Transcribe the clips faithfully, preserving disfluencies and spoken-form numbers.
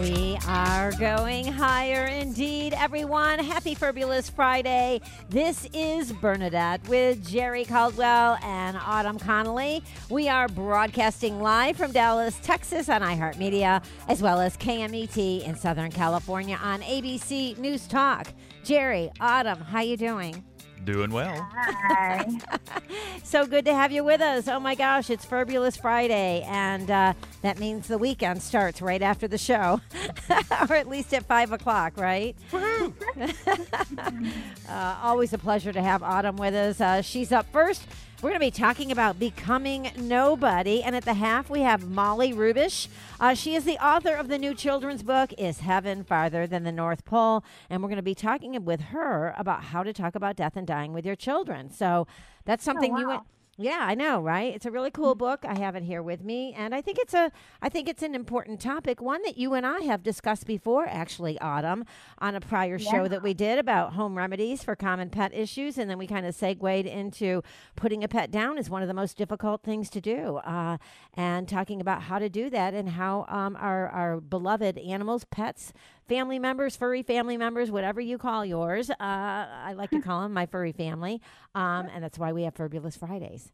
We are going higher indeed, everyone. Happy Fabulous Friday. This is Bernadette with Jerry Caldwell and Autumn Connolly. We are broadcasting live from Dallas, Texas on iHeartMedia, as well as K M E T in Southern California on A B C News Talk. Jerry, Autumn, how you doing? Doing well. Hi. So good to have you with us. Oh my gosh, it's Fabulous Friday, and uh, that means the weekend starts right after the show, or at least at five o'clock, right? uh, always a pleasure to have Autumn with us. Uh, she's up first. We're going to be talking about becoming nobody, and at the half we have Molly Rubish. Uh, she is the author of the new children's book, Is Heaven Farther Than the North Pole, and we're going to be talking with her about how to talk about death and dying with your children. So that's something oh, wow. you went... Yeah, I know, right? It's a really cool book. I have it here with me, and I think it's a I think it's an important topic, one that you and I have discussed before, actually, Autumn, on a prior yeah. show that we did about home remedies for common pet issues, and then we kind of segued into putting a pet down is one of the most difficult things to do, uh, and talking about how to do that and how um, our, our beloved animals, pets, family members, furry family members, whatever you call yours. Uh, I like to call them my furry family. Um, and that's why we have Fabulous Fridays.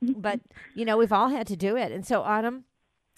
But, you know, we've all had to do it. And so, Autumn,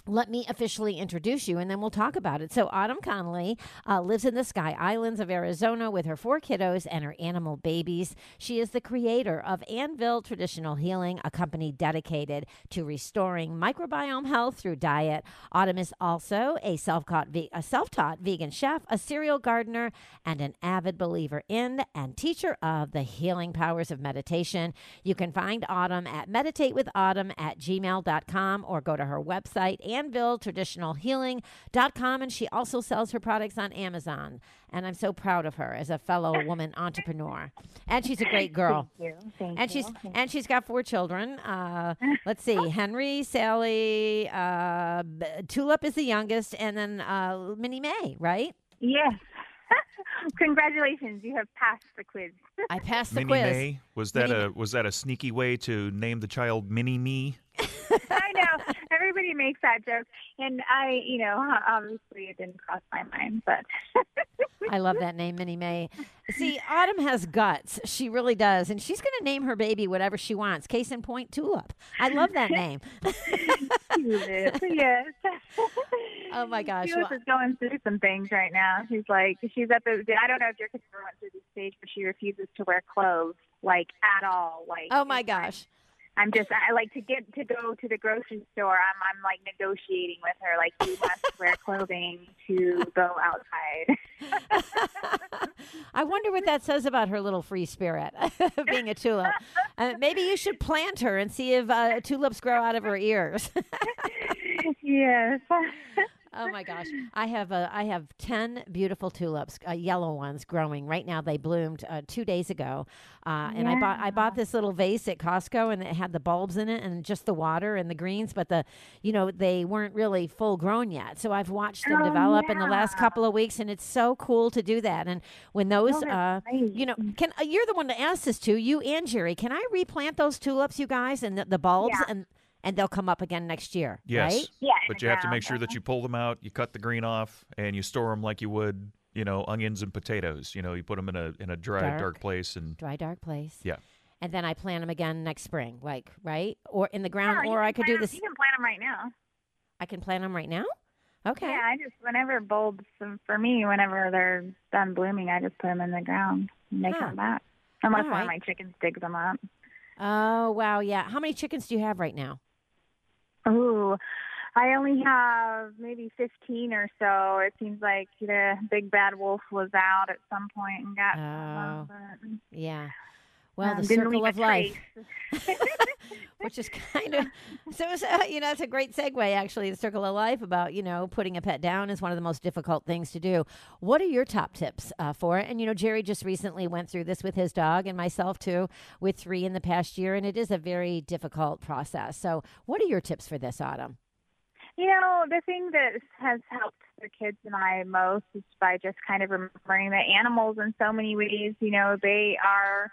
let me officially introduce you, and then we'll talk about it. So Autumn Connolly uh, lives in the Sky Islands of Arizona with her four kiddos and her animal babies. She is the creator of Anvil Traditional Healing, a company dedicated to restoring microbiome health through diet. Autumn is also a self-taught, ve- a self-taught vegan chef, a cereal gardener, and an avid believer in and teacher of the healing powers of meditation. You can find Autumn at meditate with autumn at gmail dot com or go to her website, anvil traditional healing dot com, and she also sells her products on Amazon. And I'm so proud of her as a fellow woman entrepreneur. And she's a great girl. Thank you. Thank and she's you. Thank and she's got four children. Uh, let's see, Henry, Sally, uh, Tulip is the youngest, and then uh, Minnie May, right? Yes. Congratulations! You have passed the quiz. I passed the Minnie quiz. Minnie May, was that Minnie a was that a sneaky way to name the child Minnie Me? I know. Everybody makes that joke, and I, you know, obviously it didn't cross my mind, but I love that name, Minnie May. See, Autumn has guts. She really does, and she's going to name her baby whatever she wants. Case in point, Tulip. I love that name. Tulip, yes. Oh my gosh, Tulip well, is going through some things right now. She's like, she's at the. I don't know if your kid ever went through this stage, but she refuses to wear clothes like at all. Like, oh my gosh. I'm just, I like to get to go to the grocery store. I'm, I'm like negotiating with her, like, you must wear clothing to go outside. I wonder what that says about her little free spirit, being a tulip. Uh, maybe you should plant her and see if uh, tulips grow out of her ears. Yes. Oh my gosh! I have a I have ten beautiful tulips, uh, yellow ones, growing right now. They bloomed uh, two days ago, uh, and yeah. I bought I bought this little vase at Costco, and it had the bulbs in it, and just the water and the greens, but the, you know, they weren't really full grown yet. So I've watched them oh, develop yeah. in the last couple of weeks, and it's so cool to do that. And when those, oh, uh, you know, can uh, you're the one to ask this to, you and Jerry. Can I replant those tulips, you guys, and the, the bulbs yeah. and. And they'll come up again next year, yes. right? Yeah, but you have to make sure that you pull them out, you cut the green off, and you store them like you would, you know, onions and potatoes. You know, you put them in a in a dry, dark, dark place. and Dry, dark place. Yeah. And then I plant them again next spring, like, right? Or in the ground, yeah, or I could do this. You can plant them right now. I can plant them right now? Okay. Yeah, I just, whenever bulbs, for me, whenever they're done blooming, I just put them in the ground and they huh. come back. Unless right. one of my chickens digs them up. Oh, wow, yeah. How many chickens do you have right now? Oh, I only have maybe fifteen or so. It seems like the big bad wolf was out at some point and got. Oh, yeah. Well, the um, circle of life, which is kind of, so, uh, you know, it's a great segue, actually, the circle of life about, you know, putting a pet down is one of the most difficult things to do. What are your top tips uh, for it? And, you know, Jerry just recently went through this with his dog and myself, too, with three in the past year. And it is a very difficult process. So what are your tips for this, Autumn? You know, the thing that has helped the kids and I most is by just kind of remembering that animals in so many ways, you know, they are...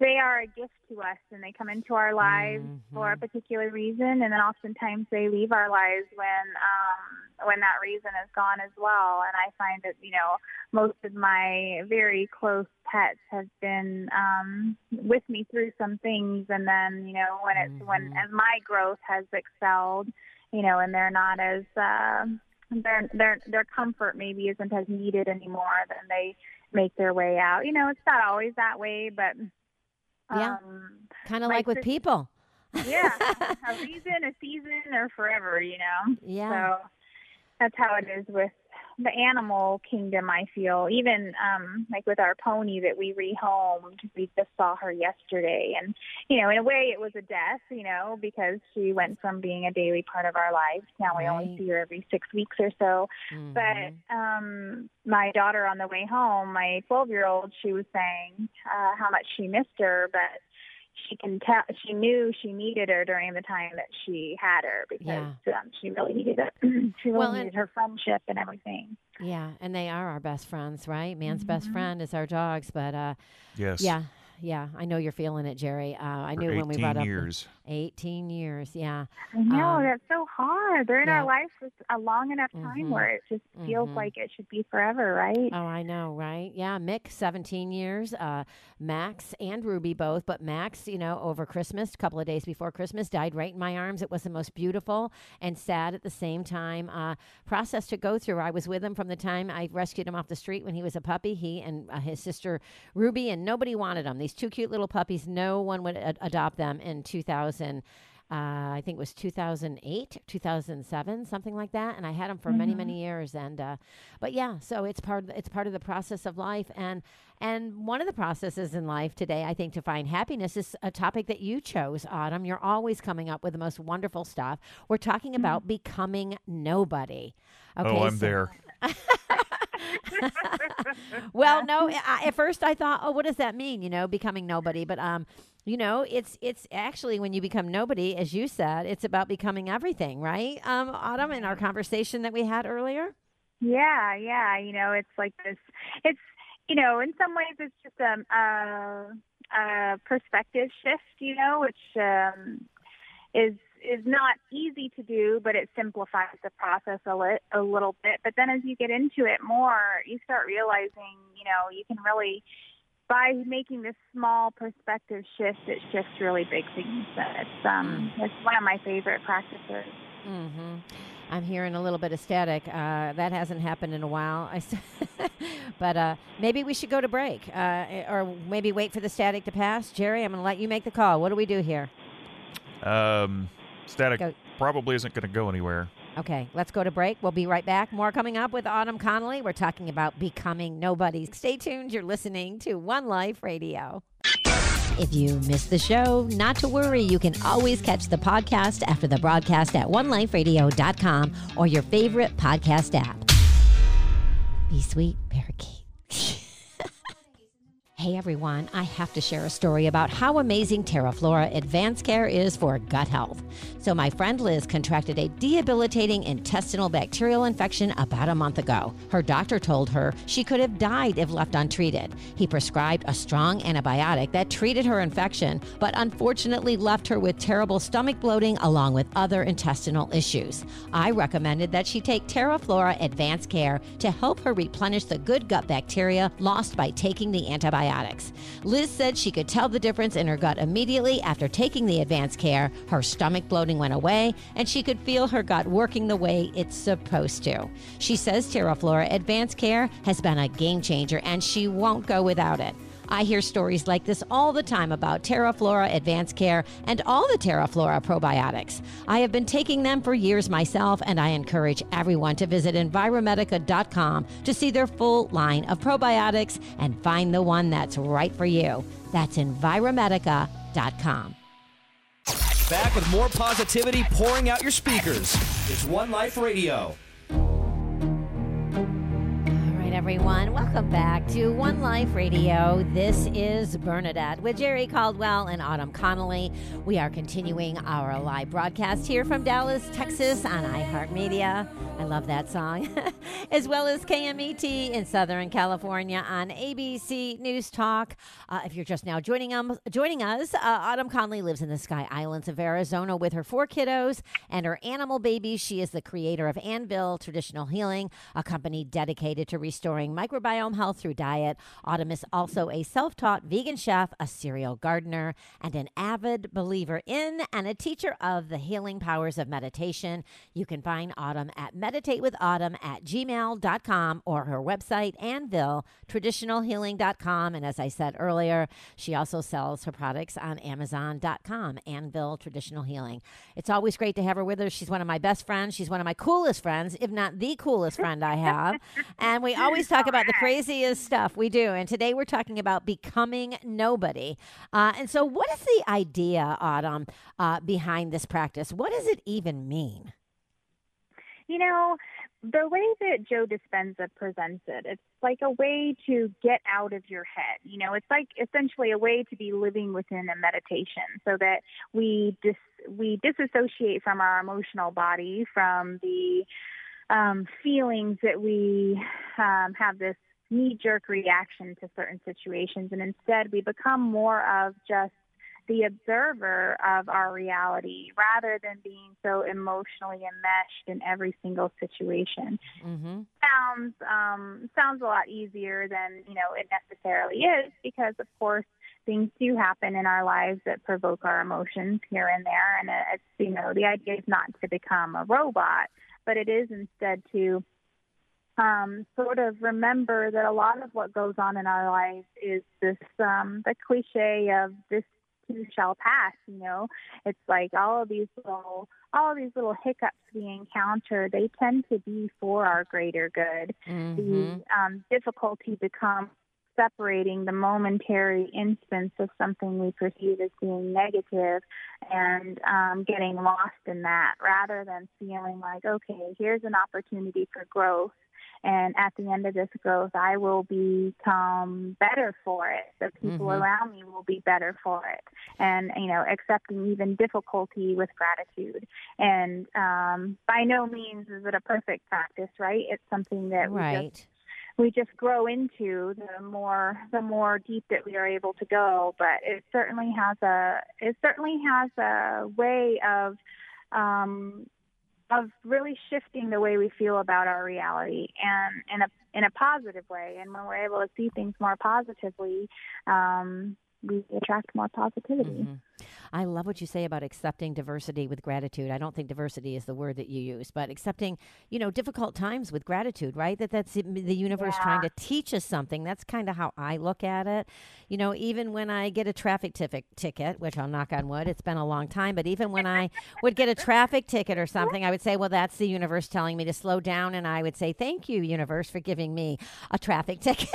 They are a gift to us, and they come into our lives mm-hmm. for a particular reason, and then oftentimes they leave our lives when um, when that reason is gone as well. And I find that, you know, most of my very close pets have been um, with me through some things, and then, you know, when it's mm-hmm. when as my growth has excelled, you know, and they're not as uh, their their their comfort maybe isn't as needed anymore, then they make their way out. You know, it's not always that way, but. Yeah, um, kind of like sister, with people. Yeah, a reason, a season, or forever, you know. Yeah. So that's how it is with the animal kingdom, I feel. Even um, like with our pony that we rehomed, we just saw her yesterday. And, you know, in a way it was a death, you know, because she went from being a daily part of our lives. Now we right. only see her every six weeks or so. Mm-hmm. But um, my daughter on the way home, my twelve-year-old, she was saying uh, how much she missed her, but she can tell she knew she needed her during the time that she had her because yeah. um, she really needed it. she really well, needed and, her friendship and everything. Yeah, and they are our best friends, right? Man's mm-hmm. best friend is our dogs, but uh, yes, yeah, yeah. I know you're feeling it, Jerry. Uh, I For knew when we brought years. up eighteen years. Yeah, I know um, that's so hard. They're in yeah. our life for a long enough time mm-hmm. where it just mm-hmm. feels like it should be forever, right? Oh, I know, right? Yeah, Mick, seventeen years. Uh, Max and Ruby both, but Max, you know, over Christmas, a couple of days before Christmas, died right in my arms. It was the most beautiful and sad at the same time uh, process to go through. I was with him from the time I rescued him off the street when he was a puppy. He and uh, his sister Ruby, and nobody wanted them. These two cute little puppies. No one would ad- adopt them in two thousand. And uh, I think it was two thousand eight, two thousand seven, something like that. And I had them for mm-hmm. many, many years. And uh, but yeah, so it's part of, it's part of the process of life. And and one of the processes in life today, I think, to find happiness is a topic that you chose, Autumn. You're always coming up with the most wonderful stuff. We're talking mm-hmm. about becoming nobody. Okay, oh, I'm so- there. Well, no, I, at first I thought, oh, what does that mean? You know, becoming nobody. But, um, you know, it's it's actually when you become nobody, as you said, it's about becoming everything. Right, um, Autumn, in our conversation that we had earlier? Yeah, yeah. You know, it's like this. It's, you know, in some ways it's just a, a, a perspective shift, you know, which um, is is not easy to do, but it simplifies the process a, li- a little bit. But then as you get into it more, you start realizing, you know, you can really, by making this small perspective shift, it shifts really big things. So it's, um, it's one of my favorite practices. Mm-hmm. I'm hearing a little bit of static. Uh, that hasn't happened in a while. I but uh, maybe we should go to break uh, or maybe wait for the static to pass. Jerry, I'm going to let you make the call. What do we do here? Um... Static go. Probably isn't going to go anywhere. Okay, let's go to break. We'll be right back. More coming up with Autumn Connolly. We're talking about becoming nobody. Stay tuned. You're listening to One Life Radio. If you missed the show, not to worry. You can always catch the podcast after the broadcast at one life radio dot com or your favorite podcast app. Be sweet, parakeet. Hey everyone, I have to share a story about how amazing Terraflora Advanced Care is for gut health. So my friend Liz contracted a debilitating intestinal bacterial infection about a month ago. Her doctor told her she could have died if left untreated. He prescribed a strong antibiotic that treated her infection, but unfortunately left her with terrible stomach bloating along with other intestinal issues. I recommended that she take Terraflora Advanced Care to help her replenish the good gut bacteria lost by taking the antibiotic. Liz said she could tell the difference in her gut immediately after taking the Advanced Care. Her stomach bloating went away, and she could feel her gut working the way it's supposed to. She says Terraflora Advanced Care has been a game changer, and she won't go without it. I hear stories like this all the time about Terraflora Advanced Care and all the Terraflora probiotics. I have been taking them for years myself, and I encourage everyone to visit Enviromedica dot com to see their full line of probiotics and find the one that's right for you. That's Enviromedica dot com. Back with more positivity pouring out your speakers. It's One Life Radio. Everyone, welcome back to One Life Radio. This is Bernadette with Jerry Caldwell and Autumn Connolly. We are continuing our live broadcast here from Dallas, Texas on iHeartMedia. I love that song. As well as K M E T in Southern California on A B C News Talk. Uh, if you're just now joining, um, joining us, uh, Autumn Connolly lives in the Sky Islands of Arizona with her four kiddos and her animal babies. She is the creator of Anvil Traditional Healing, a company dedicated to restoring microbiome health through diet. Autumn is also a self-taught vegan chef, a cereal gardener, and an avid believer in and a teacher of the healing powers of meditation. You can find Autumn at meditate with autumn at gmail dot com or her website, anvil traditional healing dot com. And as I said earlier, she also sells her products on amazon dot com, Anvil Traditional Healing. It's always great to have her with us. She's one of my best friends. She's one of my coolest friends, if not the coolest friend I have. And we always talk about the craziest stuff we do, and today we're talking about becoming nobody. Uh, and so what is the idea, Autumn, uh, behind this practice? What does it even mean? You know, the way that Joe Dispenza presents it, it's like a way to get out of your head. You know, it's like essentially a way to be living within a meditation so that we dis- we disassociate from our emotional body, from the Um, feelings that we um, have this knee-jerk reaction to certain situations, and instead we become more of just the observer of our reality rather than being so emotionally enmeshed in every single situation. Mm-hmm. Sounds um, sounds a lot easier than, you know, it necessarily is, because of course things do happen in our lives that provoke our emotions here and there, and it's, you know, the idea is not to become a robot, but it is instead to um, sort of remember that a lot of what goes on in our lives is this, um, the cliche of this too shall pass. You know, it's like all of these little, all of these little hiccups we encounter, they tend to be for our greater good. Mm-hmm. The um, difficulty becomes separating the momentary instance of something we perceive as being negative and um, getting lost in that, rather than feeling like, okay, here's an opportunity for growth, and at the end of this growth, I will become better for it. The people mm-hmm. around me will be better for it. And, you know, accepting even difficulty with gratitude. And um, by no means is it a perfect practice, right? It's something that right. we just... we just grow into the more the more deep that we are able to go, but it certainly has a it certainly has a way of um, of really shifting the way we feel about our reality, and in a in a positive way. And when we're able to see things more positively, um, we attract more positivity. Mm-hmm. I love what you say about accepting diversity with gratitude. I don't think diversity is the word that you use, but accepting, you know, difficult times with gratitude, right? That that's the universe yeah. trying to teach us something. That's kind of how I look at it. You know, even when I get a traffic tif- ticket, which I'll knock on wood, it's been a long time, but even when I would get a traffic ticket or something, I would say, well, that's the universe telling me to slow down. And I would say, thank you, universe, for giving me a traffic ticket,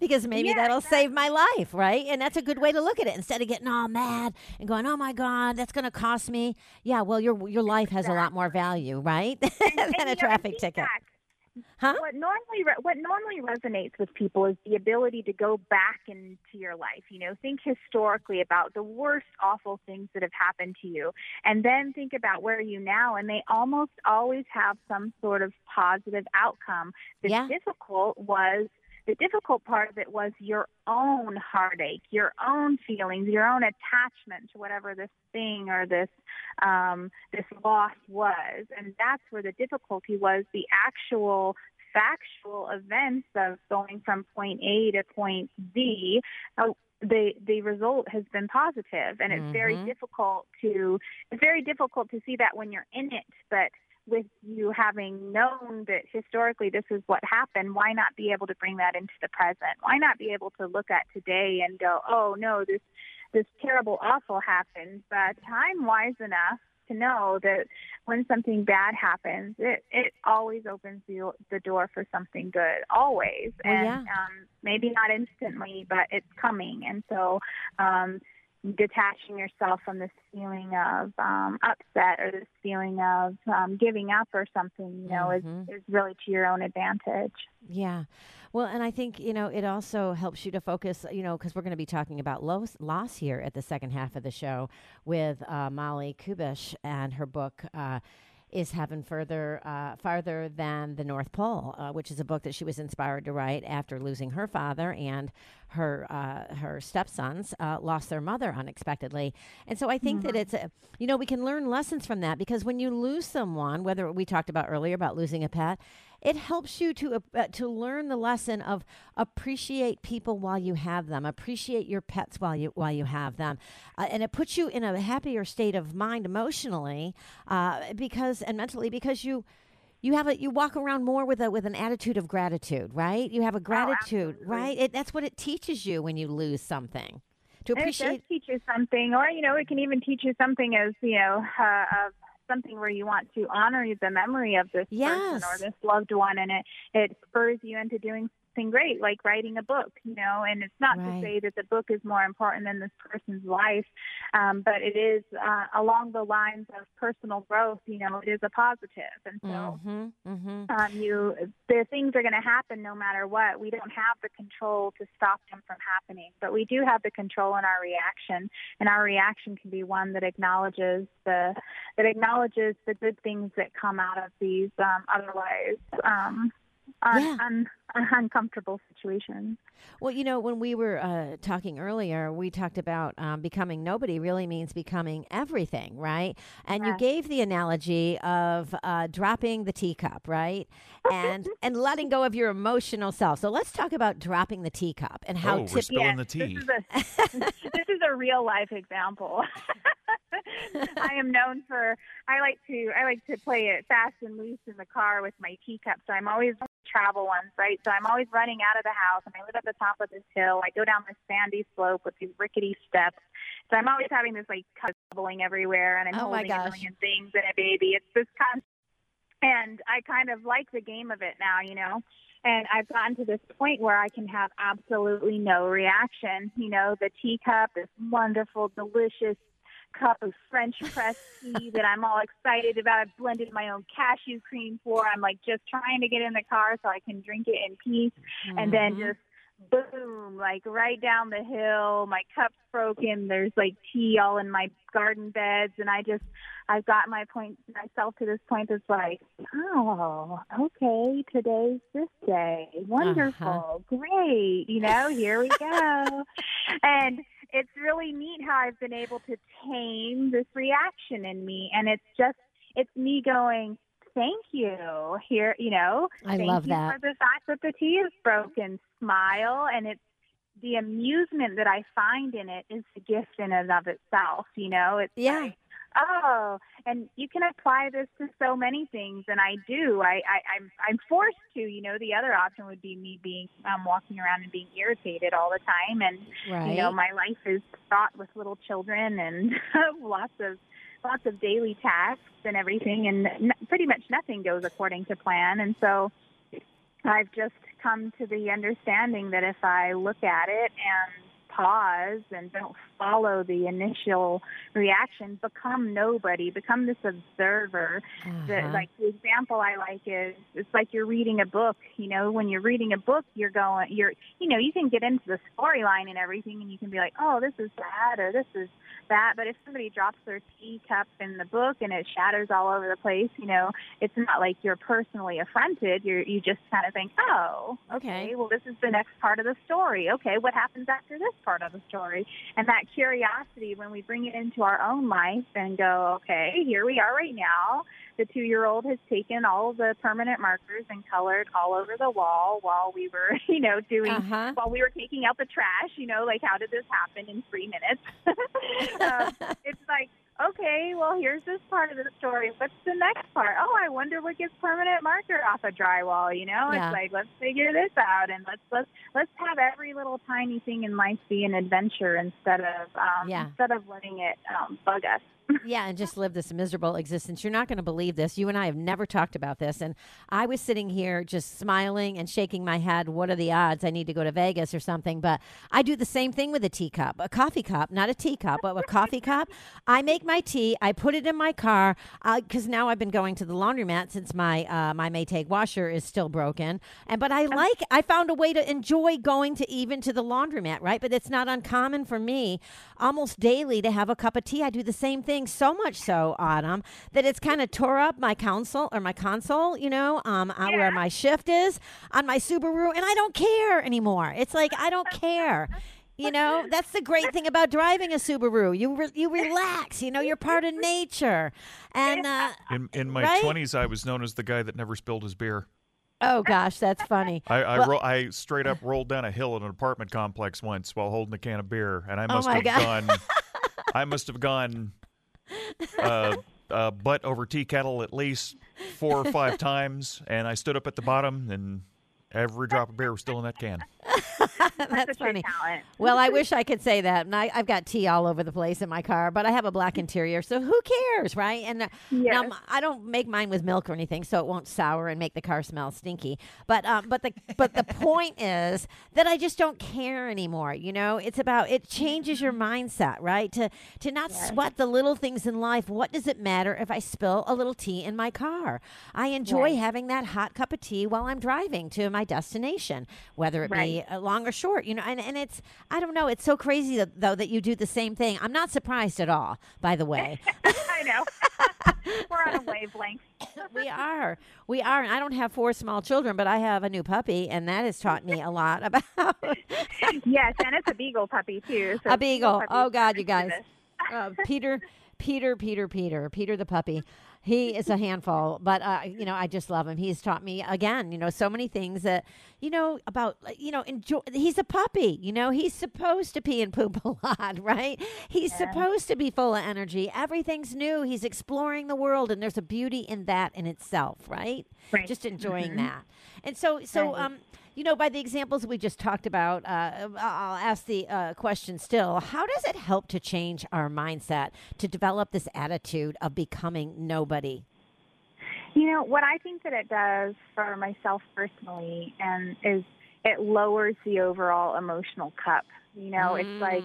because maybe yeah, that'll exactly. save my life, right? And that's a good way to look at it, instead of getting all mad and going, oh my God, that's going to cost me. Yeah, well, your your life has exactly. a lot more value, right? And, than and a traffic ticket. Huh? What normally re- what normally resonates with people is the ability to go back into your life. You know, think historically about the worst, awful things that have happened to you, and then think about where are you now. And they almost always have some sort of positive outcome. The yeah. difficult was. The difficult part of it was your own heartache, your own feelings, your own attachment to whatever this thing or this um, this loss was. And that's where the difficulty was, the actual factual events of going from point A to point Z. Uh, the the result has been positive, and it's mm-hmm. very difficult to it's very difficult to see that when you're in it, but with you having known that historically this is what happened, why not be able to bring that into the present? Why not be able to look at today and go, oh, no, this this terrible, awful happened, but I'm wise enough to know that when something bad happens, it, it always opens the, the door for something good, always. And yeah. um, maybe not instantly, but it's coming. And so um, detaching yourself from this feeling of um, upset or this feeling of um, giving up or something, you know, mm-hmm. is, is really to your own advantage. Yeah. Well, and I think, you know, it also helps you to focus, you know, because we're going to be talking about loss, loss here at the second half of the show with uh, Molly Rubish and her book, uh, Is Heaven Further, uh, Farther Than the North Pole, uh, which is a book that she was inspired to write after losing her father, and her uh, her stepsons uh, lost their mother unexpectedly. And so I think mm-hmm. that it's, a, you know, we can learn lessons from that, because when you lose someone, whether we talked about earlier about losing a pet, it helps you to uh, to learn the lesson of appreciate people while you have them, appreciate your pets while you while you have them, uh, and it puts you in a happier state of mind emotionally, uh, because and mentally because you you have a, you walk around more with a with an attitude of gratitude, right? You have a gratitude, oh, right? It, that's what it teaches you when you lose something. To appreciate, it does teach you something, or you know, it can even teach you something as you know uh, of. something where you want to honor the memory of this yes. person or this loved one, and it, it spurs you into doing something great, like writing a book, you know, and it's not right. to say that the book is more important than this person's life, um, but it is uh, along the lines of personal growth, you know, it is a positive. And so mm-hmm, mm-hmm. Um, you, the things are going to happen no matter what. We don't have the control to stop them from happening, but we do have the control in our reaction, and our reaction can be one that acknowledges the that acknowledges the good things that come out of these um, otherwise um Un- yeah. un- un- uncomfortable situations. Well, you know, when we were uh, talking earlier, we talked about um, becoming nobody really means becoming everything, right? And yeah. you gave the analogy of uh, dropping the teacup, right? And and letting go of your emotional self. So let's talk about dropping the teacup and how. Oh, tip- we're spilling yes, the tea. This is a, this is a real life example. I am known for I like to I like to play it fast and loose in the car with my teacup. So I'm always travel ones, right? So I'm always running out of the house, and I live at the top of this hill. I go down this sandy slope with these rickety steps. So I'm always having this like bubbling everywhere, and I'm oh holding a million things and a baby. It's this kind, and I kind of like the game of it now, you know. And I've gotten to this point where I can have absolutely no reaction. You know, the teacup, this wonderful, delicious cup of French press tea that I'm all excited about. I've blended my own cashew cream for. I'm like just trying to get in the car so I can drink it in peace. Mm-hmm. And then just boom, like right down the hill, my cup's broken. There's like tea all in my garden beds. And I just, I've got my point myself to this point that's like, oh, okay, today's this day. Wonderful. Uh-huh. Great. You know, here we go. And it's really neat how I've been able to tame this reaction in me. And it's just, it's me going, thank you here, you know, I thank love you that. for the fact that the tea is broken, smile. And it's the amusement that I find in it is the gift in and of itself, you know, it's yeah. like, oh, and you can apply this to so many things, and I do. I, I, I'm I'm forced to, you know. The other option would be me being um, walking around and being irritated all the time, and right. you know, my life is fraught with little children and lots of lots of daily tasks and everything, and n- pretty much nothing goes according to plan. And so, I've just come to the understanding that if I look at it and pause and don't follow the initial reaction, become nobody, become this observer. Uh-huh. That, like, the example I like is, it's like you're reading a book, you know, when you're reading a book, you're going, you're, you know, you can get into the storyline and everything, and you can be like, oh, this is that, or this is that, but if somebody drops their teacup in the book and it shatters all over the place, you know, it's not like you're personally affronted, you're, you just kind of think, oh, okay, okay, well, this is the next part of the story, okay, what happens after this part of the story? And that curiosity, when we bring it into our own life and go, okay, here we are right now, the two-year-old has taken all the permanent markers and colored all over the wall while we were, you know, doing, uh-huh. while we were taking out the trash, you know, like, how did this happen in three minutes? um, it's like, okay, okay, well, here's this part of the story. What's the next part? Oh, I wonder what gets permanent marker off a drywall, you know? Yeah. It's like, let's figure this out, and let's let's let's have every little tiny thing in life be an adventure instead of um, yeah. instead of letting it um, bug us. Yeah, and just live this miserable existence. You're not going to believe this. You and I have never talked about this. And I was sitting here just smiling and shaking my head. What are the odds? I need to go to Vegas or something. But I do the same thing with a teacup, a coffee cup, not a teacup, but a coffee cup. I make my tea. I put it in my car because uh, now I've been going to the laundromat since my uh, my Maytag washer is still broken. And But I like, I found a way to enjoy going to even to the laundromat, right? But it's not uncommon for me almost daily to have a cup of tea. I do the same thing. So much so, Autumn, that it's kind of tore up my console or my console, you know, um, yeah. where my shift is on my Subaru, and I don't care anymore. It's like I don't care, you know. That's the great thing about driving a Subaru. You re- you relax, you know. You're part of nature. And uh, in in my right? twenties, I was known as the guy that never spilled his beer. Oh, gosh, that's funny. I I, well, ro- I straight up rolled down a hill in an apartment complex once while holding a can of beer, and I must oh have God. gone. I must have gone. uh, uh, butt over tea kettle at least four or five times, and I stood up at the bottom, and every drop of beer was still in that can. That's, That's funny. Well, I wish I could say that. And I, I've got tea all over the place in my car, but I have a black interior, so who cares, right? And uh, yes. now, I don't make mine with milk or anything, so it won't sour and make the car smell stinky. But um, but the but the point is that I just don't care anymore. You know, it's about it changes your mindset, right? To to not yes. sweat the little things in life. What does it matter if I spill a little tea in my car? I enjoy yes. having that hot cup of tea while I'm driving to my destination, whether it right. be a long or short, you know, and, and it's, I don't know, it's so crazy, that, though, that you do the same thing. I'm not surprised at all, by the way. I know. We're on a wavelength. We are. We are. And I don't have four small children, but I have a new puppy, and that has taught me a lot about. Yes, and it's a beagle puppy, too. So a beagle. beagle oh, God, you guys. Uh, Peter, Peter, Peter, Peter, Peter the puppy. He is a handful, but, uh, you know, I just love him. He's taught me, again, you know, so many things that, you know, about, you know, enjoy. He's a puppy, you know. He's supposed to pee and poop a lot, right? He's yeah. supposed to be full of energy. Everything's new. He's exploring the world, and there's a beauty in that in itself, right? Right. Just enjoying mm-hmm. that. And so, so right. um, you know, by the examples we just talked about, uh, I'll ask the uh, question still. How does it help to change our mindset to develop this attitude of becoming nobody? You know, what I think that it does for myself personally and is it lowers the overall emotional cup. You know, mm. it's like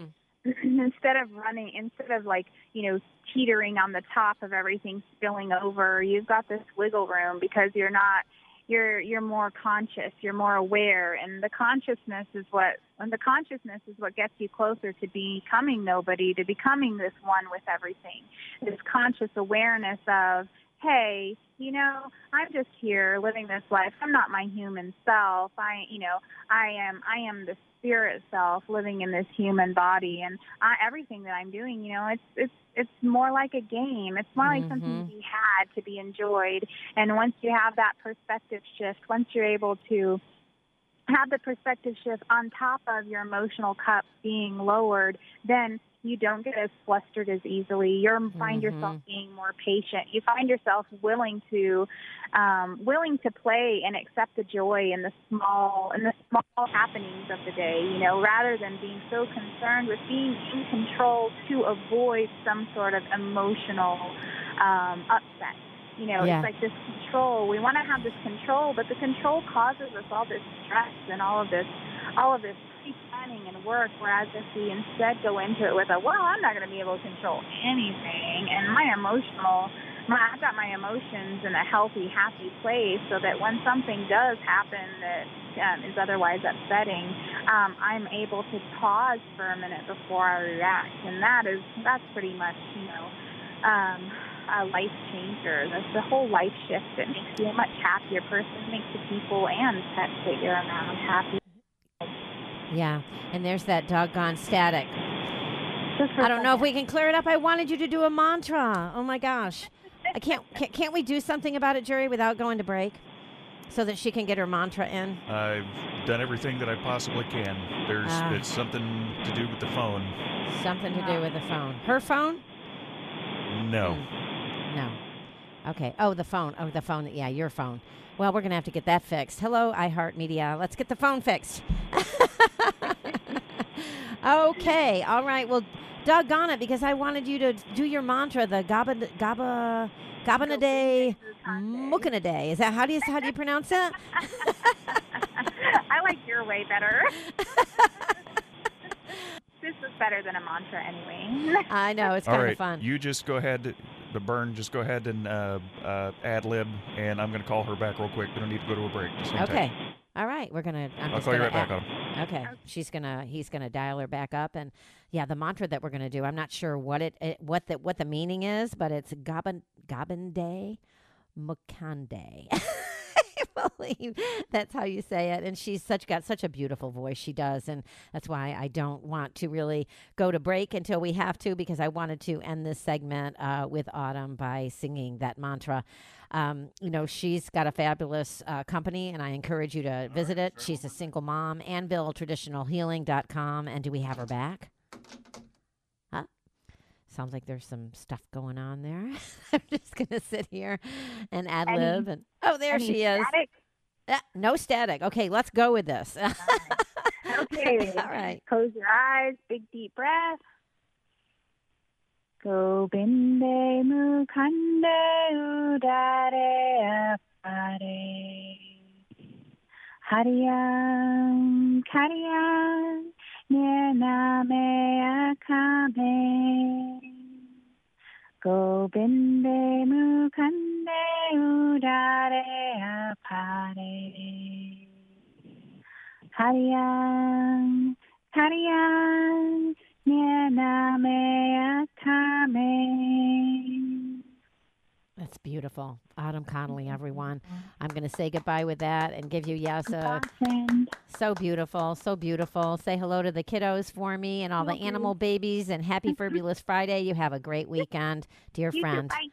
instead of running, instead of like, you know, teetering on the top of everything spilling over, you've got this wiggle room because you're not, you're you're more conscious, you're more aware, and the consciousness is what and the consciousness is what gets you closer to becoming nobody, to becoming this one with everything. This conscious awareness of, hey, you know, I'm just here living this life. I'm not my human self. I, you know, I am I am the spirit self living in this human body, and I, everything that I'm doing, you know, it's it's it's more like a game. It's more like mm-hmm. something to be had, to be enjoyed. And once you have that perspective shift, once you're able to have the perspective shift on top of your emotional cup being lowered, then you don't get as flustered as easily. You find mm-hmm. yourself being more patient. You find yourself willing to, um, willing to play and accept the joy in the small, in the small happenings of the day. You know, rather than being so concerned with being in control to avoid some sort of emotional um, upset. You know, yeah. it's like this control. We want to have this control, but the control causes us all this stress and all of this, all of this. Planning and work, whereas if we instead go into it with a, well, I'm not going to be able to control anything, and my emotional, my, I've got my emotions in a healthy, happy place, so that when something does happen that um, is otherwise upsetting, um, I'm able to pause for a minute before I react, and that is, that's pretty much, you know, um, a life changer. That's the whole life shift that makes you a much happier person, makes the people and pets that you're around happy. Yeah, and there's that doggone static. I don't know if we can clear it up. I wanted you to do a mantra. Oh, my gosh. I can't, can't, can't we do something about it, Jerry, without going to break so that she can get her mantra in? I've done everything that I possibly can. There's uh, It's something to do with the phone. Something to do with the phone. Her phone? No. Mm. No. Okay. Oh, the phone. Oh, the phone. Yeah, your phone. Well, we're going to have to get that fixed. Hello, iHeartMedia. Let's get the phone fixed. Okay. All right. Well, doggone it, because I wanted you to do your mantra, the Gaba, Gaba, Gabanaday, Mukanaday. Is that, how do you, how do you pronounce that? I like your way better. This is better than a mantra anyway. I know. It's kind of right. fun. You just go ahead, the burn, just go ahead and uh, uh, ad lib, and I'm going to call her back real quick. We don't need to go to a break. Just okay. Time. All right. We're going to. I'll call you right back, Autumn. Okay. She's going to, he's going to dial her back up. And yeah, the mantra that we're going to do, I'm not sure what it, it what the, what the meaning is, but it's Gaban, Gabande Mukande. I believe that's how you say it. And she's such got such a beautiful voice. She does. And that's why I don't want to really go to break until we have to, because I wanted to end this segment uh, with Autumn by singing that mantra. Um, you know, she's got a fabulous uh, company, and I encourage you to visit it. She's a single mom, anvil traditional healing dot com. And do we have her back? Huh? Sounds like there's some stuff going on there. I'm just going to sit here and ad lib. And oh, there any she is. Static? Uh, no static. Okay, let's go with this. All right. Okay. All right. Close your eyes. Big deep breath. Gobinde mukande udare apare. Hariam kariyam. Nename akame, gobinde mukande udare apare. Hariam, hariam, nename akame. That's beautiful. Autumn Connolly, everyone. I'm going to say goodbye with that and give you, yes, a, so beautiful, so beautiful. Say hello to the kiddos for me and all the animal babies, and happy Fabulous Friday. You have a great weekend, dear you friend. Too,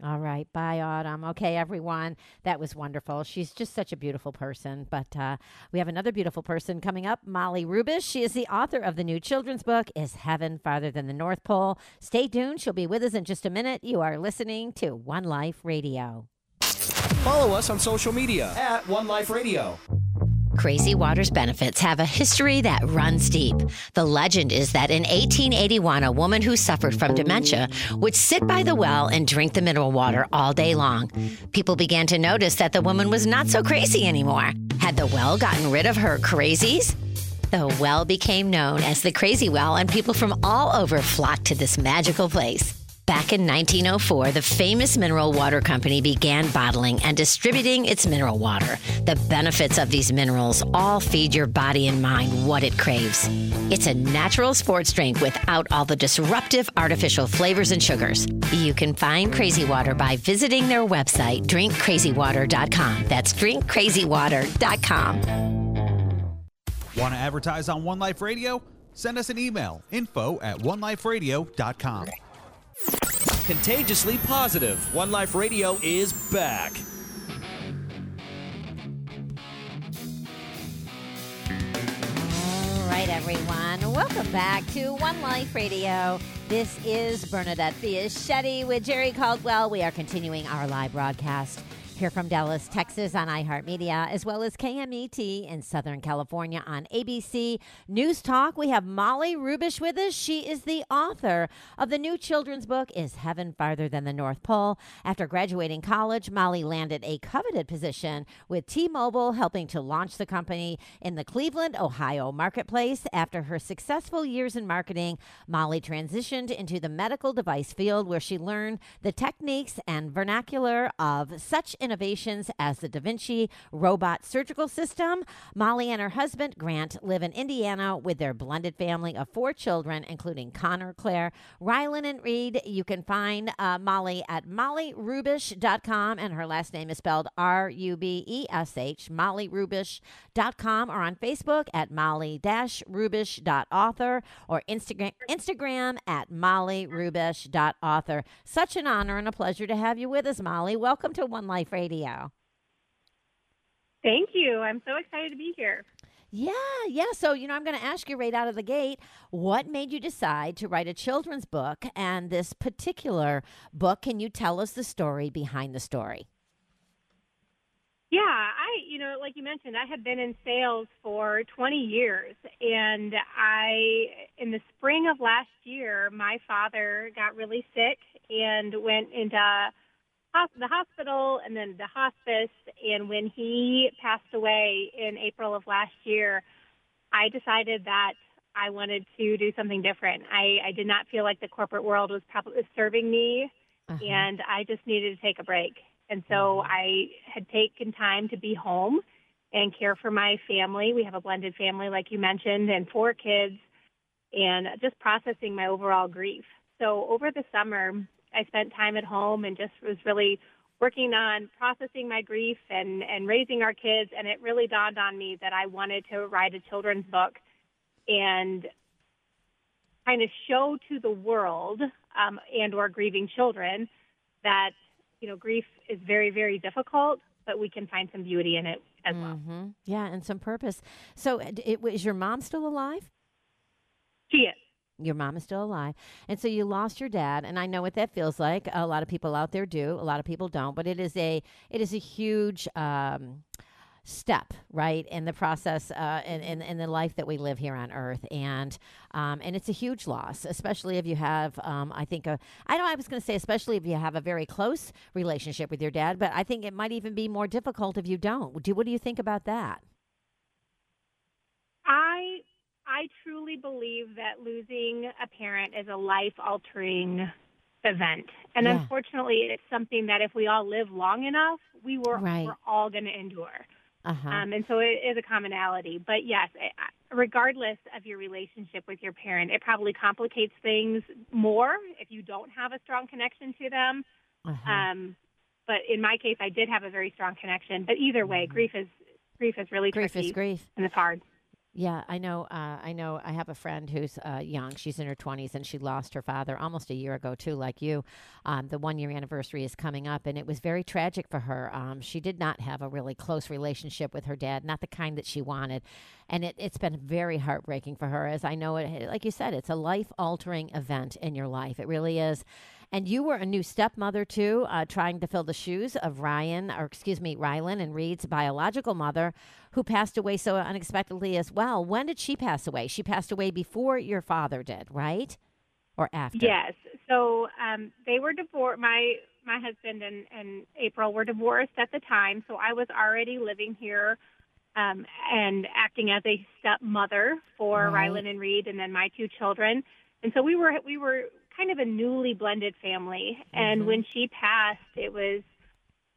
all right. Bye, Autumn. Okay, everyone. That was wonderful. She's just such a beautiful person. But uh, we have another beautiful person coming up, Molly Rubish. She is the author of the new children's book, Is Heaven Farther Than the North Pole? Stay tuned. She'll be with us in just a minute. You are listening to One Life Radio. Follow us on social media at One Life Radio. Crazy Water's benefits have a history that runs deep. The legend is that in eighteen eighty-one, a woman who suffered from dementia would sit by the well and drink the mineral water all day long. People began to notice that the woman was not so crazy anymore. Had the well gotten rid of her crazies? The well became known as the Crazy Well, and people from all over flocked to this magical place. Back in nineteen oh four, the famous mineral water company began bottling and distributing its mineral water. The benefits of these minerals all feed your body and mind what it craves. It's a natural sports drink without all the disruptive artificial flavors and sugars. You can find Crazy Water by visiting their website, drink crazy water dot com. That's drink crazy water dot com. Want to advertise on One Life Radio? Send us an email, info at one life radio dot com. Contagiously positive. One Life Radio is back. All right, everyone. Welcome back to One Life Radio. This is Bernadette Fiaschetti with Jerry Caldwell. We are continuing our live broadcast here from Dallas, Texas on iHeartMedia, as well as K M E T in Southern California on A B C News Talk. We have Molly Rubish with us. She is the author of the new children's book, Is Heaven Farther Than the North Pole? After graduating college, Molly landed a coveted position with T-Mobile, helping to launch the company in the Cleveland, Ohio marketplace. After her successful years in marketing, Molly transitioned into the medical device field, where she learned the techniques and vernacular of such an innovations as the Da Vinci Robot Surgical System. Molly and her husband, Grant, live in Indiana with their blended family of four children, including Connor, Claire, Rylan, and Reed. You can find uh, Molly at Molly Rubish dot com, and her last name is spelled R U B E S H, Molly Rubish dot com, or on Facebook at Molly Rubish dot author, or Instagram, Instagram at Molly Rubish dot author. Such an honor and a pleasure to have you with us, Molly. Welcome to One Life Radio. Thank you. I'm so excited to be here. Yeah, yeah. So, you know, I'm going to ask you right out of the gate, what made you decide to write a children's book? And this particular book, can you tell us the story behind the story? Yeah, I, you know, like you mentioned, I had been in sales for twenty years. And I, in the spring of last year, my father got really sick and went into the hospital and then the hospice. And when he passed away in April of last year, I decided that I wanted to do something different. I, I did not feel like the corporate world was probably serving me, uh-huh. and I just needed to take a break. And so I had taken time to be home and care for my family. We have a blended family, like you mentioned, and four kids, and just processing my overall grief. So over the summer, I spent time at home and just was really working on processing my grief and, and raising our kids. And it really dawned on me that I wanted to write a children's book and kind of show to the world um, and or grieving children that, you know, grief is very, very difficult, but we can find some beauty in it as mm-hmm. well. Yeah, and some purpose. So it, is your mom still alive? She is. Your mom is still alive. And so you lost your dad. And I know what that feels like. A lot of people out there do. A lot of people don't. But it is a it is a huge um, step, right, in the process uh, in, in, in the life that we live here on Earth. And um, and it's a huge loss, especially if you have, um, I think, a, I know I was going to say especially if you have a very close relationship with your dad. But I think it might even be more difficult if you don't. Do, what do you think about that? I... I truly believe that losing a parent is a life-altering event. And yeah. unfortunately, it's something that if we all live long enough, we were, right. we're all going to endure. Uh-huh. Um, and so it is a commonality. But yes, it, regardless of your relationship with your parent, it probably complicates things more if you don't have a strong connection to them. Uh-huh. Um, but in my case, I did have a very strong connection. But either way, mm-hmm. grief is grief is really grief tricky. Grief is grief. And it's hard. Yeah, I know. Uh, I know. I have a friend who's uh, young. She's in her twenties, and she lost her father almost a year ago, too, like you. Um, the one-year anniversary is coming up, and it was very tragic for her. Um, she did not have a really close relationship with her dad, not the kind that she wanted. And it, it's been very heartbreaking for her, as I know it. Like you said, it's a life-altering event in your life. It really is. And you were a new stepmother, too, uh, trying to fill the shoes of Ryan, or excuse me, Rylan and Reed's biological mother, who passed away so unexpectedly as well. When did she pass away? She passed away before your father did, right? Or after? Yes. So um, they were divorced. My my husband and, and April were divorced at the time, so I was already living here um, and acting as a stepmother for right. Rylan and Reed and then my two children. And so we were we were... kind of a newly blended family. And mm-hmm. when she passed, it was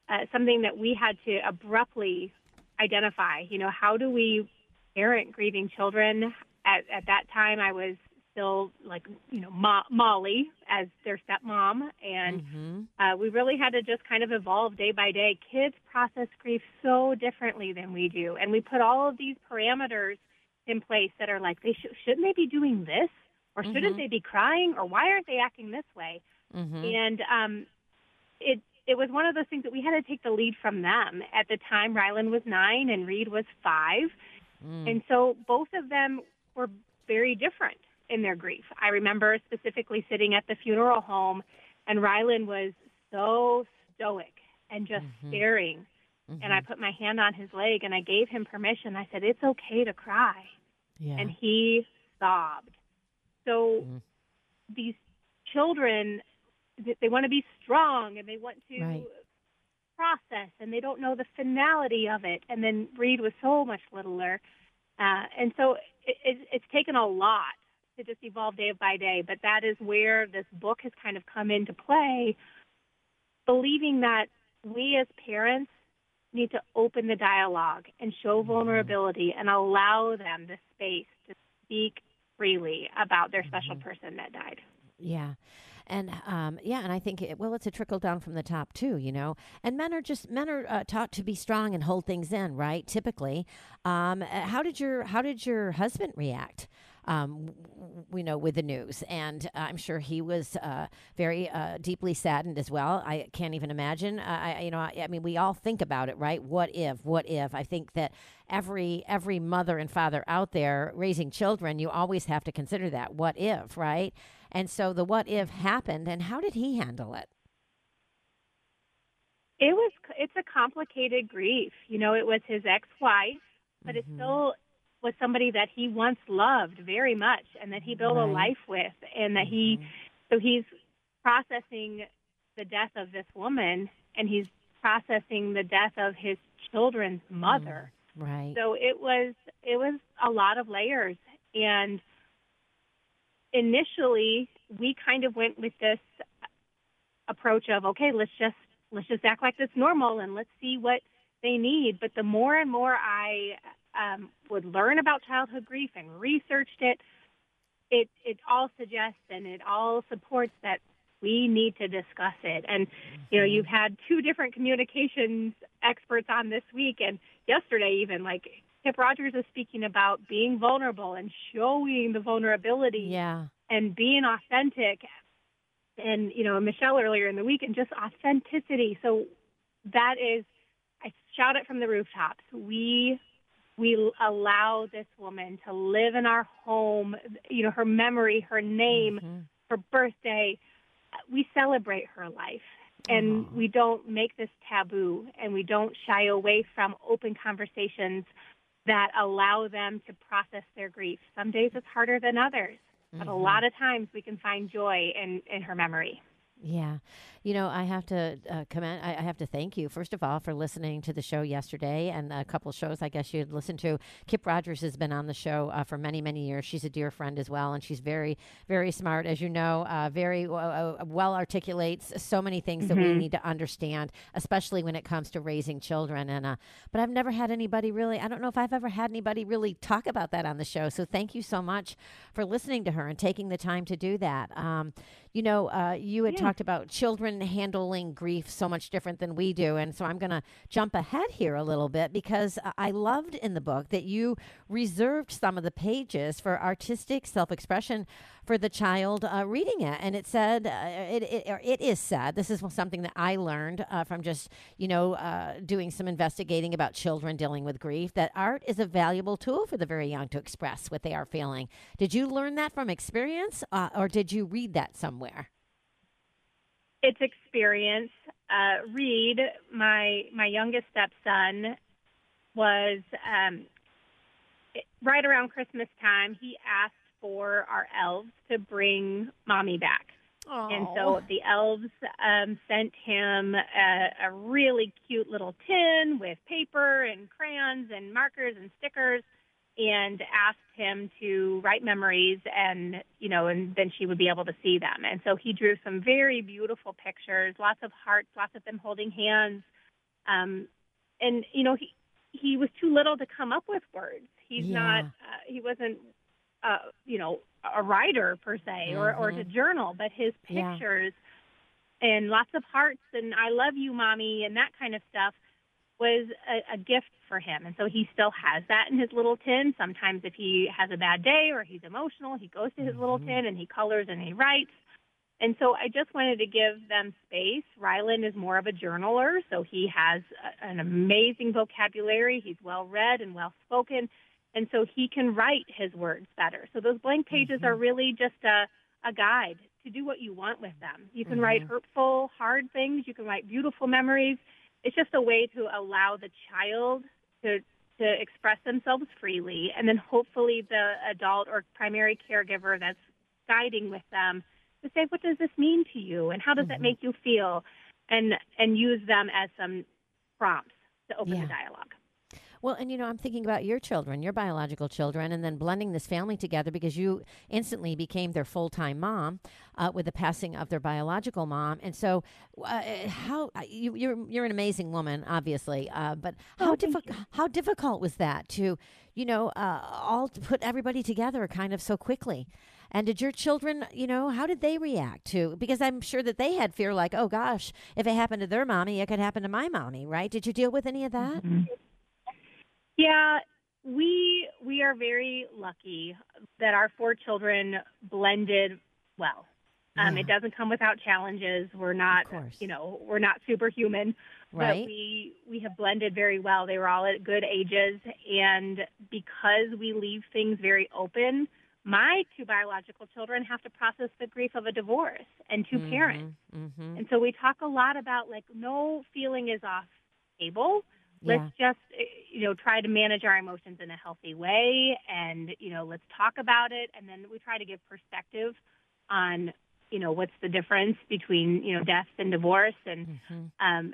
uh, something that we had to abruptly identify. You know, how do we parent grieving children? At, at that time, I was still like, you know, Mo- Molly as their stepmom. And mm-hmm. uh, we really had to just kind of evolve day by day. Kids process grief so differently than we do. And we put all of these parameters in place that are like, they sh- shouldn't they be doing this? Or shouldn't mm-hmm. they be crying? Or why aren't they acting this way? Mm-hmm. And um, it it was one of those things that we had to take the lead from them. At the time, Rylan was nine and Reed was five. Mm. And so both of them were very different in their grief. I remember specifically sitting at the funeral home, and Rylan was so stoic and just mm-hmm. staring. Mm-hmm. And I put my hand on his leg, and I gave him permission. I said, it's okay to cry. Yeah. And he sobbed. So mm. these children, they want to be strong, and they want to right. process, and they don't know the finality of it. And then Reed was so much littler. Uh, and so it, it, it's taken a lot to just evolve day by day, but that is where this book has kind of come into play, believing that we as parents need to open the dialogue and show vulnerability and allow them the space to speak freely about their special mm-hmm. person that died. Yeah. And, um, yeah, and I think, it, well, it's a trickle down from the top, too, you know. And men are just, men are uh, taught to be strong and hold things in, right, typically. Um, how did your, how did your husband react um, you know, with the news. And I'm sure he was uh, very uh, deeply saddened as well. I can't even imagine. Uh, I, you know, I, I mean, we all think about it, right? What if? What if? I think that every every mother and father out there raising children, you always have to consider that. What if, right? And so the what if happened, and how did he handle it? It was, it's a complicated grief. You know, it was his ex-wife, but mm-hmm. it still was somebody that he once loved very much and that he built right. a life with, and that he, mm-hmm. so he's processing the death of this woman, and he's processing the death of his children's mother. Mm-hmm. Right. So it was, it was a lot of layers. And initially we kind of went with this approach of, okay, let's just, Let's just act like it's normal and let's see what they need. But the more and more I um, would learn about childhood grief and researched it, it, it all suggests and it all supports that we need to discuss it. And, you know, you've had two different communications experts on this week, and yesterday even, like Kip Rogers is speaking about being vulnerable and showing the vulnerability yeah. and being authentic. And, you know, Michelle earlier in the week, and just authenticity. So that is, I shout it from the rooftops. We we allow this woman to live in our home, you know, her memory, her name, mm-hmm. her birthday. We celebrate her life, and mm-hmm. we don't make this taboo, and we don't shy away from open conversations that allow them to process their grief. Some days it's harder than others. But a lot of times we can find joy in, in her memory. Yeah. You know, I have to uh, commend, I, I have to thank you, first of all, for listening to the show yesterday and a couple shows I guess you had listened to. Kip Rogers has been on the show uh, for many, many years. She's a dear friend as well, and she's very, very smart, as you know, uh, very uh, well articulates so many things mm-hmm. that we need to understand, especially when it comes to raising children. And uh, But I've never had anybody really, I don't know if I've ever had anybody really talk about that on the show. So thank you so much for listening to her and taking the time to do that. Um, you know, uh, you had yeah. talked about children handling grief so much different than we do. And so I'm going to jump ahead here a little bit, because I loved in the book that you reserved some of the pages for artistic self-expression for the child uh, reading it. And it said, uh, it, it, or it is said, this is something that I learned uh, from just, you know, uh, doing some investigating about children dealing with grief, that art is a valuable tool for the very young to express what they are feeling. Did you learn that from experience uh, or did you read that somewhere? It's experience. Uh, Reed, my my youngest stepson, was um, right around Christmas time. He asked for our elves to bring mommy back. Aww. And so the elves um, sent him a, a really cute little tin with paper and crayons and markers and stickers, and asked him to write memories, and, you know, and then she would be able to see them. And so he drew some very beautiful pictures, lots of hearts, lots of them holding hands. Um, and, you know, he, he was too little to come up with words. He's yeah. not, uh, he wasn't, uh, you know, a writer per se, mm-hmm. or, or to journal, but his pictures yeah. and lots of hearts and I love you, mommy, and that kind of stuff was a, a gift for him. And so he still has that in his little tin. Sometimes if he has a bad day or he's emotional, he goes to his mm-hmm. little tin and he colors and he writes. And so I just wanted to give them space. Rylan is more of a journaler, so he has a, an amazing vocabulary. He's well-read and well-spoken, and so he can write his words better. So those blank pages mm-hmm. are really just a, a guide to do what you want with them. You can mm-hmm. write hurtful, hard things. You can write beautiful memories. It's just a way to allow the child to to express themselves freely, and then hopefully the adult or primary caregiver that's guiding with them to say, what does this mean to you, and how does mm-hmm. that make you feel, and and use them as some prompts to open yeah. the dialogue. Well, and, you know, I'm thinking about your children, your biological children, and then blending this family together, because you instantly became their full-time mom uh, with the passing of their biological mom. And so uh, how you, you're you're an amazing woman, obviously, uh, but how, oh, diffi- how difficult was that to, you know, uh, all to put everybody together kind of so quickly? And did your children, you know, how did they react to? Because I'm sure that they had fear like, oh, gosh, if it happened to their mommy, it could happen to my mommy, right? Did you deal with any of that? Mm-hmm. Yeah, We we are very lucky that our four children blended well. Um, yeah. It doesn't come without challenges. We're not, you know, we're not superhuman, right. But we, we have blended very well. They were all at good ages, and because we leave things very open, my two biological children have to process the grief of a divorce and two mm-hmm. parents. Mm-hmm. And so we talk a lot about, like, no feeling is off the table. Let's yeah. just, you know, try to manage our emotions in a healthy way, and, you know, let's talk about it. And then we try to give perspective on, you know, what's the difference between, you know, death and divorce. And mm-hmm. um,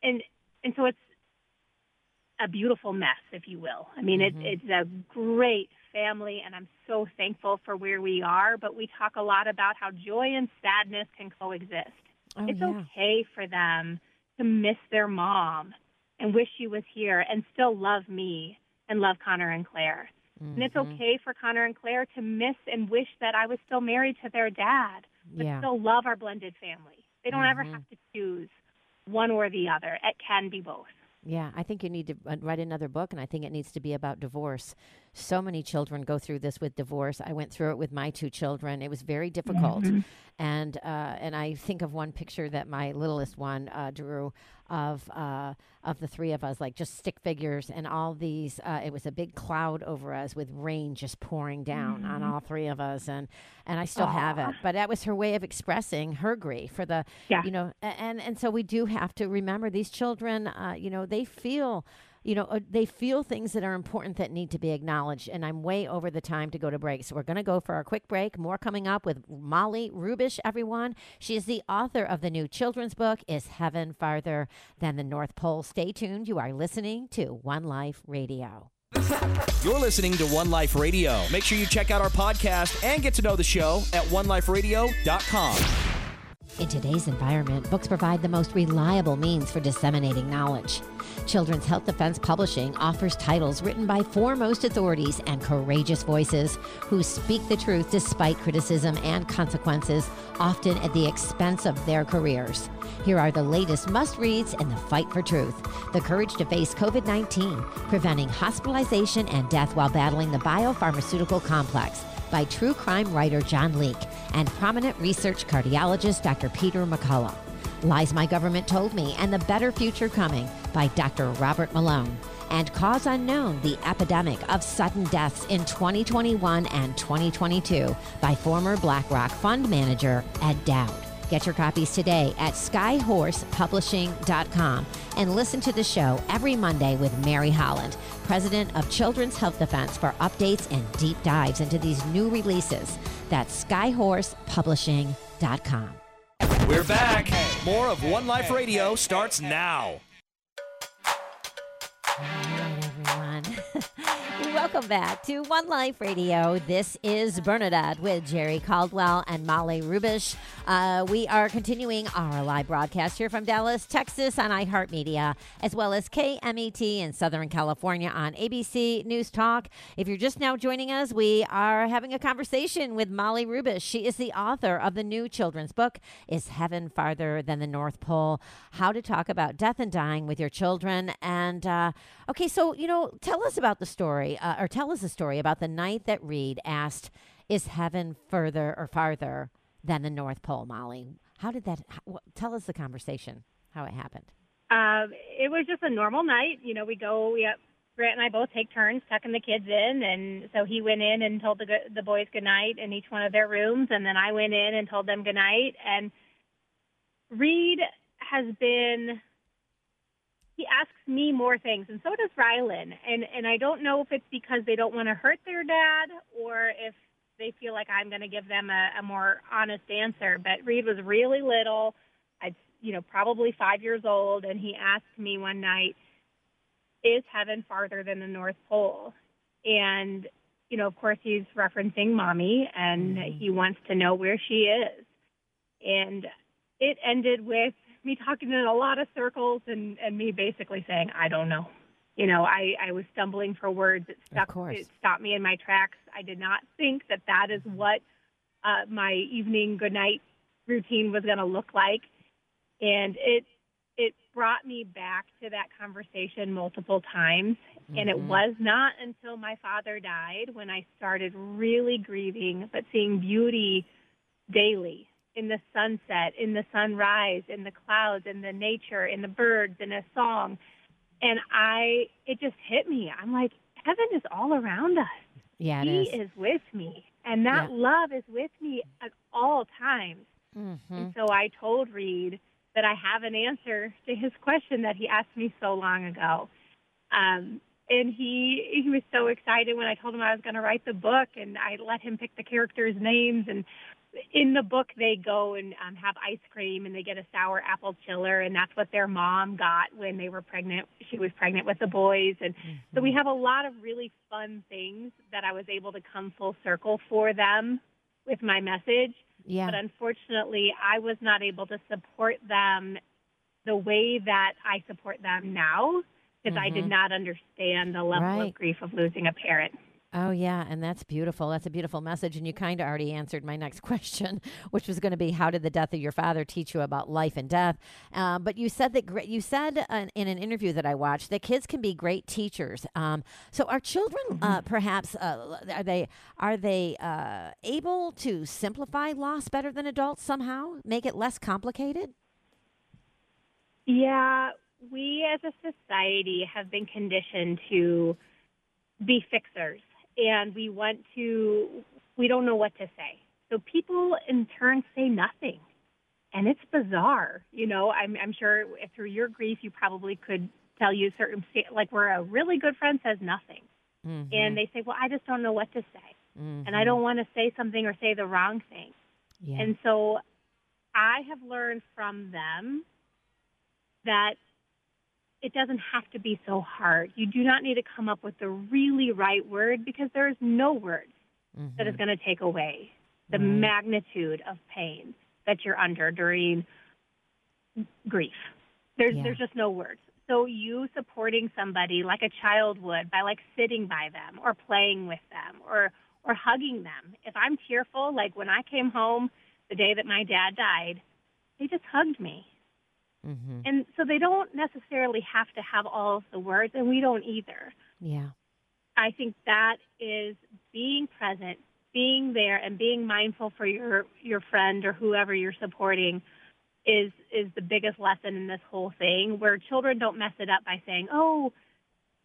and and so it's a beautiful mess, if you will. I mean, mm-hmm. it, it's a great family, and I'm so thankful for where we are. But we talk a lot about how joy and sadness can coexist. Oh, it's yeah. okay for them to miss their mom and wish she was here and still love me and love Connor and Claire. Mm-hmm. And it's okay for Connor and Claire to miss and wish that I was still married to their dad, but yeah. still love our blended family. They don't mm-hmm. ever have to choose one or the other. It can be both. Yeah, I think you need to write another book, and I think it needs to be about divorce. So many children go through this with divorce. I went through it with my two children. It was very difficult. Mm-hmm. And uh, and I think of one picture that my littlest one uh, drew of uh, of the three of us, like just stick figures, and all these, uh, it was a big cloud over us with rain just pouring down mm-hmm. on all three of us. And, and I still Aww. have it. But that was her way of expressing her grief for the, yeah. you know, and, and so we do have to remember these children, uh, you know, they feel, you know, uh, they feel things that are important that need to be acknowledged. And I'm way over the time to go to break. So we're going to go for our quick break. More coming up with Molly Rubish, everyone. She is the author of the new children's book, Is Heaven Farther Than the North Pole? Stay tuned. You are listening to One Life Radio. You're listening to One Life Radio. Make sure you check out our podcast and get to know the show at one life radio dot com. In today's environment, books provide the most reliable means for disseminating knowledge. Children's Health Defense Publishing offers titles written by foremost authorities and courageous voices who speak the truth despite criticism and consequences, often at the expense of their careers. Here are the latest must-reads in the fight for truth. The Courage to Face covid nineteen, Preventing Hospitalization and Death While Battling the Biopharmaceutical Complex, by true crime writer John Leake and prominent research cardiologist Doctor Peter McCullough. Lies My Government Told Me and the Better Future Coming by Doctor Robert Malone. And Cause Unknown, The Epidemic of Sudden Deaths in twenty twenty-one and twenty twenty-two by former BlackRock fund manager Ed Dowd. Get your copies today at sky horse publishing dot com and listen to the show every Monday with Mary Holland, president of Children's Health Defense, for updates and deep dives into these new releases. That's sky horse publishing dot com. We're back. More of One Life Radio starts now. Welcome back to One Life Radio. This is Bernadette with Jerry Caldwell and Molly Rubish. Uh, we are continuing our live broadcast here from Dallas, Texas on iHeartMedia, as well as K M E T in Southern California on A B C News Talk. If you're just now joining us, we are having a conversation with Molly Rubish. She is the author of the new children's book, Is Heaven Farther Than the North Pole? How to Talk About Death and Dying with Your Children. And, uh, okay, so, you know, tell us about the story, uh, or tell us a story about the night that Reed asked, is heaven further or farther than the North Pole, Molly? How did that, how, tell us the conversation, how it happened. Uh, it was just a normal night. You know, we go, we, uh, Grant and I both take turns tucking the kids in. And so he went in and told the, the boys goodnight in each one of their rooms. And then I went in and told them goodnight. And Reed has been, he asks me more things, and so does Rylan. And and I don't know if it's because they don't want to hurt their dad or if they feel like I'm going to give them a, a more honest answer. But Reed was really little, I'd, you know, probably five years old, and he asked me one night, is heaven farther than the North Pole? And, you know, of course, he's referencing Mommy, and mm-hmm. he wants to know where she is. And it ended with me talking in a lot of circles and, and me basically saying, I don't know. You know, I, I was stumbling for words. It, stuck, it stopped me in my tracks. I did not think that that is what uh, my evening goodnight routine was going to look like. And it it brought me back to that conversation multiple times. Mm-hmm. And it was not until my father died when I started really grieving, but seeing beauty daily in the sunset, in the sunrise, in the clouds, in the nature, in the birds, in a song. And I, it just hit me. I'm like, heaven is all around us. Yeah, it is. He is with me. And that yeah. love is with me at all times. Mm-hmm. And so I told Reed that I have an answer to his question that he asked me so long ago. Um, and he he was so excited when I told him I was going to write the book, and I let him pick the characters' names. And in the book, they go and um, have ice cream, and they get a sour apple chiller, and that's what their mom got when they were pregnant. She was pregnant with the boys. And mm-hmm. so we have a lot of really fun things that I was able to come full circle for them with my message. Yeah. But unfortunately, I was not able to support them the way that I support them now because mm-hmm. I did not understand the level right. of grief of losing a parent. Oh, yeah. And that's beautiful. That's a beautiful message. And you kind of already answered my next question, which was going to be, how did the death of your father teach you about life and death? Uh, but you said that you said an, in an interview that I watched that kids can be great teachers. Um, so are children mm-hmm. uh, perhaps uh, are they are they uh, able to simplify loss better than adults somehow, make it less complicated? Yeah, we as a society have been conditioned to be fixers. And we want to, we don't know what to say. So people in turn say nothing. And it's bizarre. You know, I'm, I'm sure through your grief, you probably could tell you certain, like where a really good friend says nothing. Mm-hmm. And they say, well, I just don't know what to say. Mm-hmm. And I don't want to say something or say the wrong thing. Yeah. And so I have learned from them that it doesn't have to be so hard. You do not need to come up with the really right word because there is no word mm-hmm. that is going to take away the mm-hmm. magnitude of pain that you're under during grief. There's yeah. there's just no words. So you supporting somebody like a child would by like sitting by them or playing with them or, or hugging them. If I'm tearful, like when I came home the day that my dad died, they just hugged me. Mm-hmm. And so they don't necessarily have to have all of the words, and we don't either. Yeah. I think that is being present, being there, and being mindful for your, your friend or whoever you're supporting is is the biggest lesson in this whole thing, where children don't mess it up by saying, oh,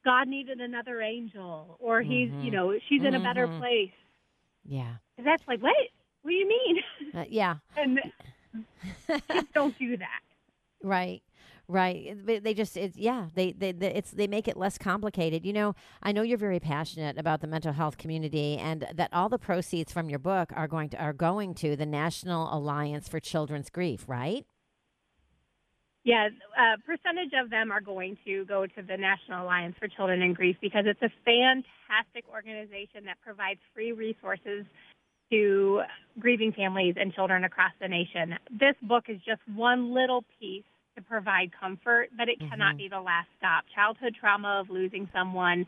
God needed another angel, or he's, mm-hmm. you know, she's mm-hmm. in a better place. Yeah. That's like, what? What do you mean? Uh, yeah. And kids don't do that. Right. Right. They just, it's, yeah, they, they, they, it's, they make it less complicated. You know, I know you're very passionate about the mental health community, and that all the proceeds from your book are going to, are going to the National Alliance for Children's Grief, right? Yeah. A percentage of them are going to go to the National Alliance for Children in Grief because it's a fantastic organization that provides free resources to grieving families and children across the nation. This book is just one little piece to provide comfort, but it mm-hmm. cannot be the last stop. Childhood trauma of losing someone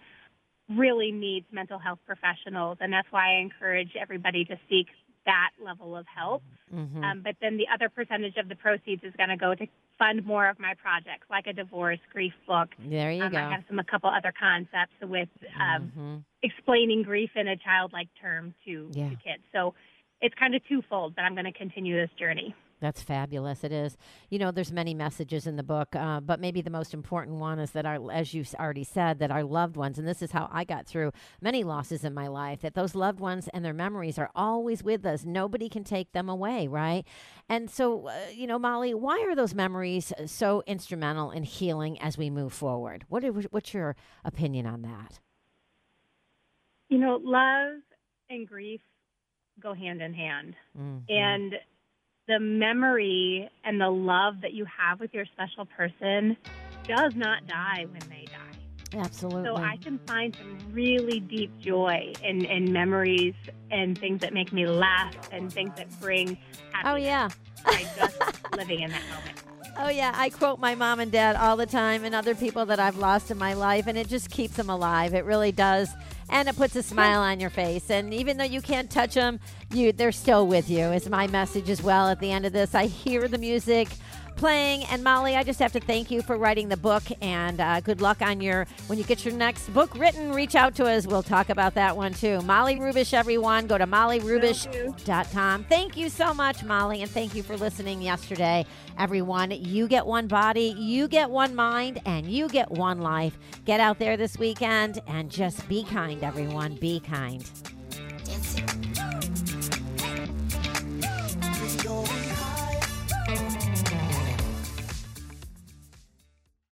really needs mental health professionals, and that's why I encourage everybody to seek that level of help. Mm-hmm. Um, but then the other percentage of the proceeds is going to go to fund more of my projects, like a divorce grief book. There you um, go. I have some a couple other concepts with um, mm-hmm. explaining grief in a childlike term to, yeah. to kids. So it's kind of twofold, but I'm going to continue this journey. That's fabulous. It is. You know, there's many messages in the book, uh, but maybe the most important one is that our, as you already said, that our loved ones, and this is how I got through many losses in my life, that those loved ones and their memories are always with us. Nobody can take them away, right? And so, uh, you know, Molly, why are those memories so instrumental in healing as we move forward? What are, what's your opinion on that? You know, love and grief go hand in hand. Mm-hmm. And the memory and the love that you have with your special person does not die when they die. Absolutely. So I can find some really deep joy in, in memories and things that make me laugh and things that bring happiness. Oh, yeah. By just living in that moment. Oh, yeah. I quote my mom and dad all the time and other people that I've lost in my life, and it just keeps them alive. It really does. And it puts a smile on your face. And even though you can't touch them, you, they're still with you, is my message as well at the end of this. I hear the music playing. And Molly, I just have to thank you for writing the book, and uh, good luck on your, when you get your next book written, reach out to us. We'll talk about that one too. Molly Rubish, everyone. Go to Molly Rubish dot com. Thank you so much, Molly, and thank you for listening yesterday. Everyone, you get one body, you get one mind, and you get one life. Get out there this weekend and just be kind, everyone. Be kind. Dancing.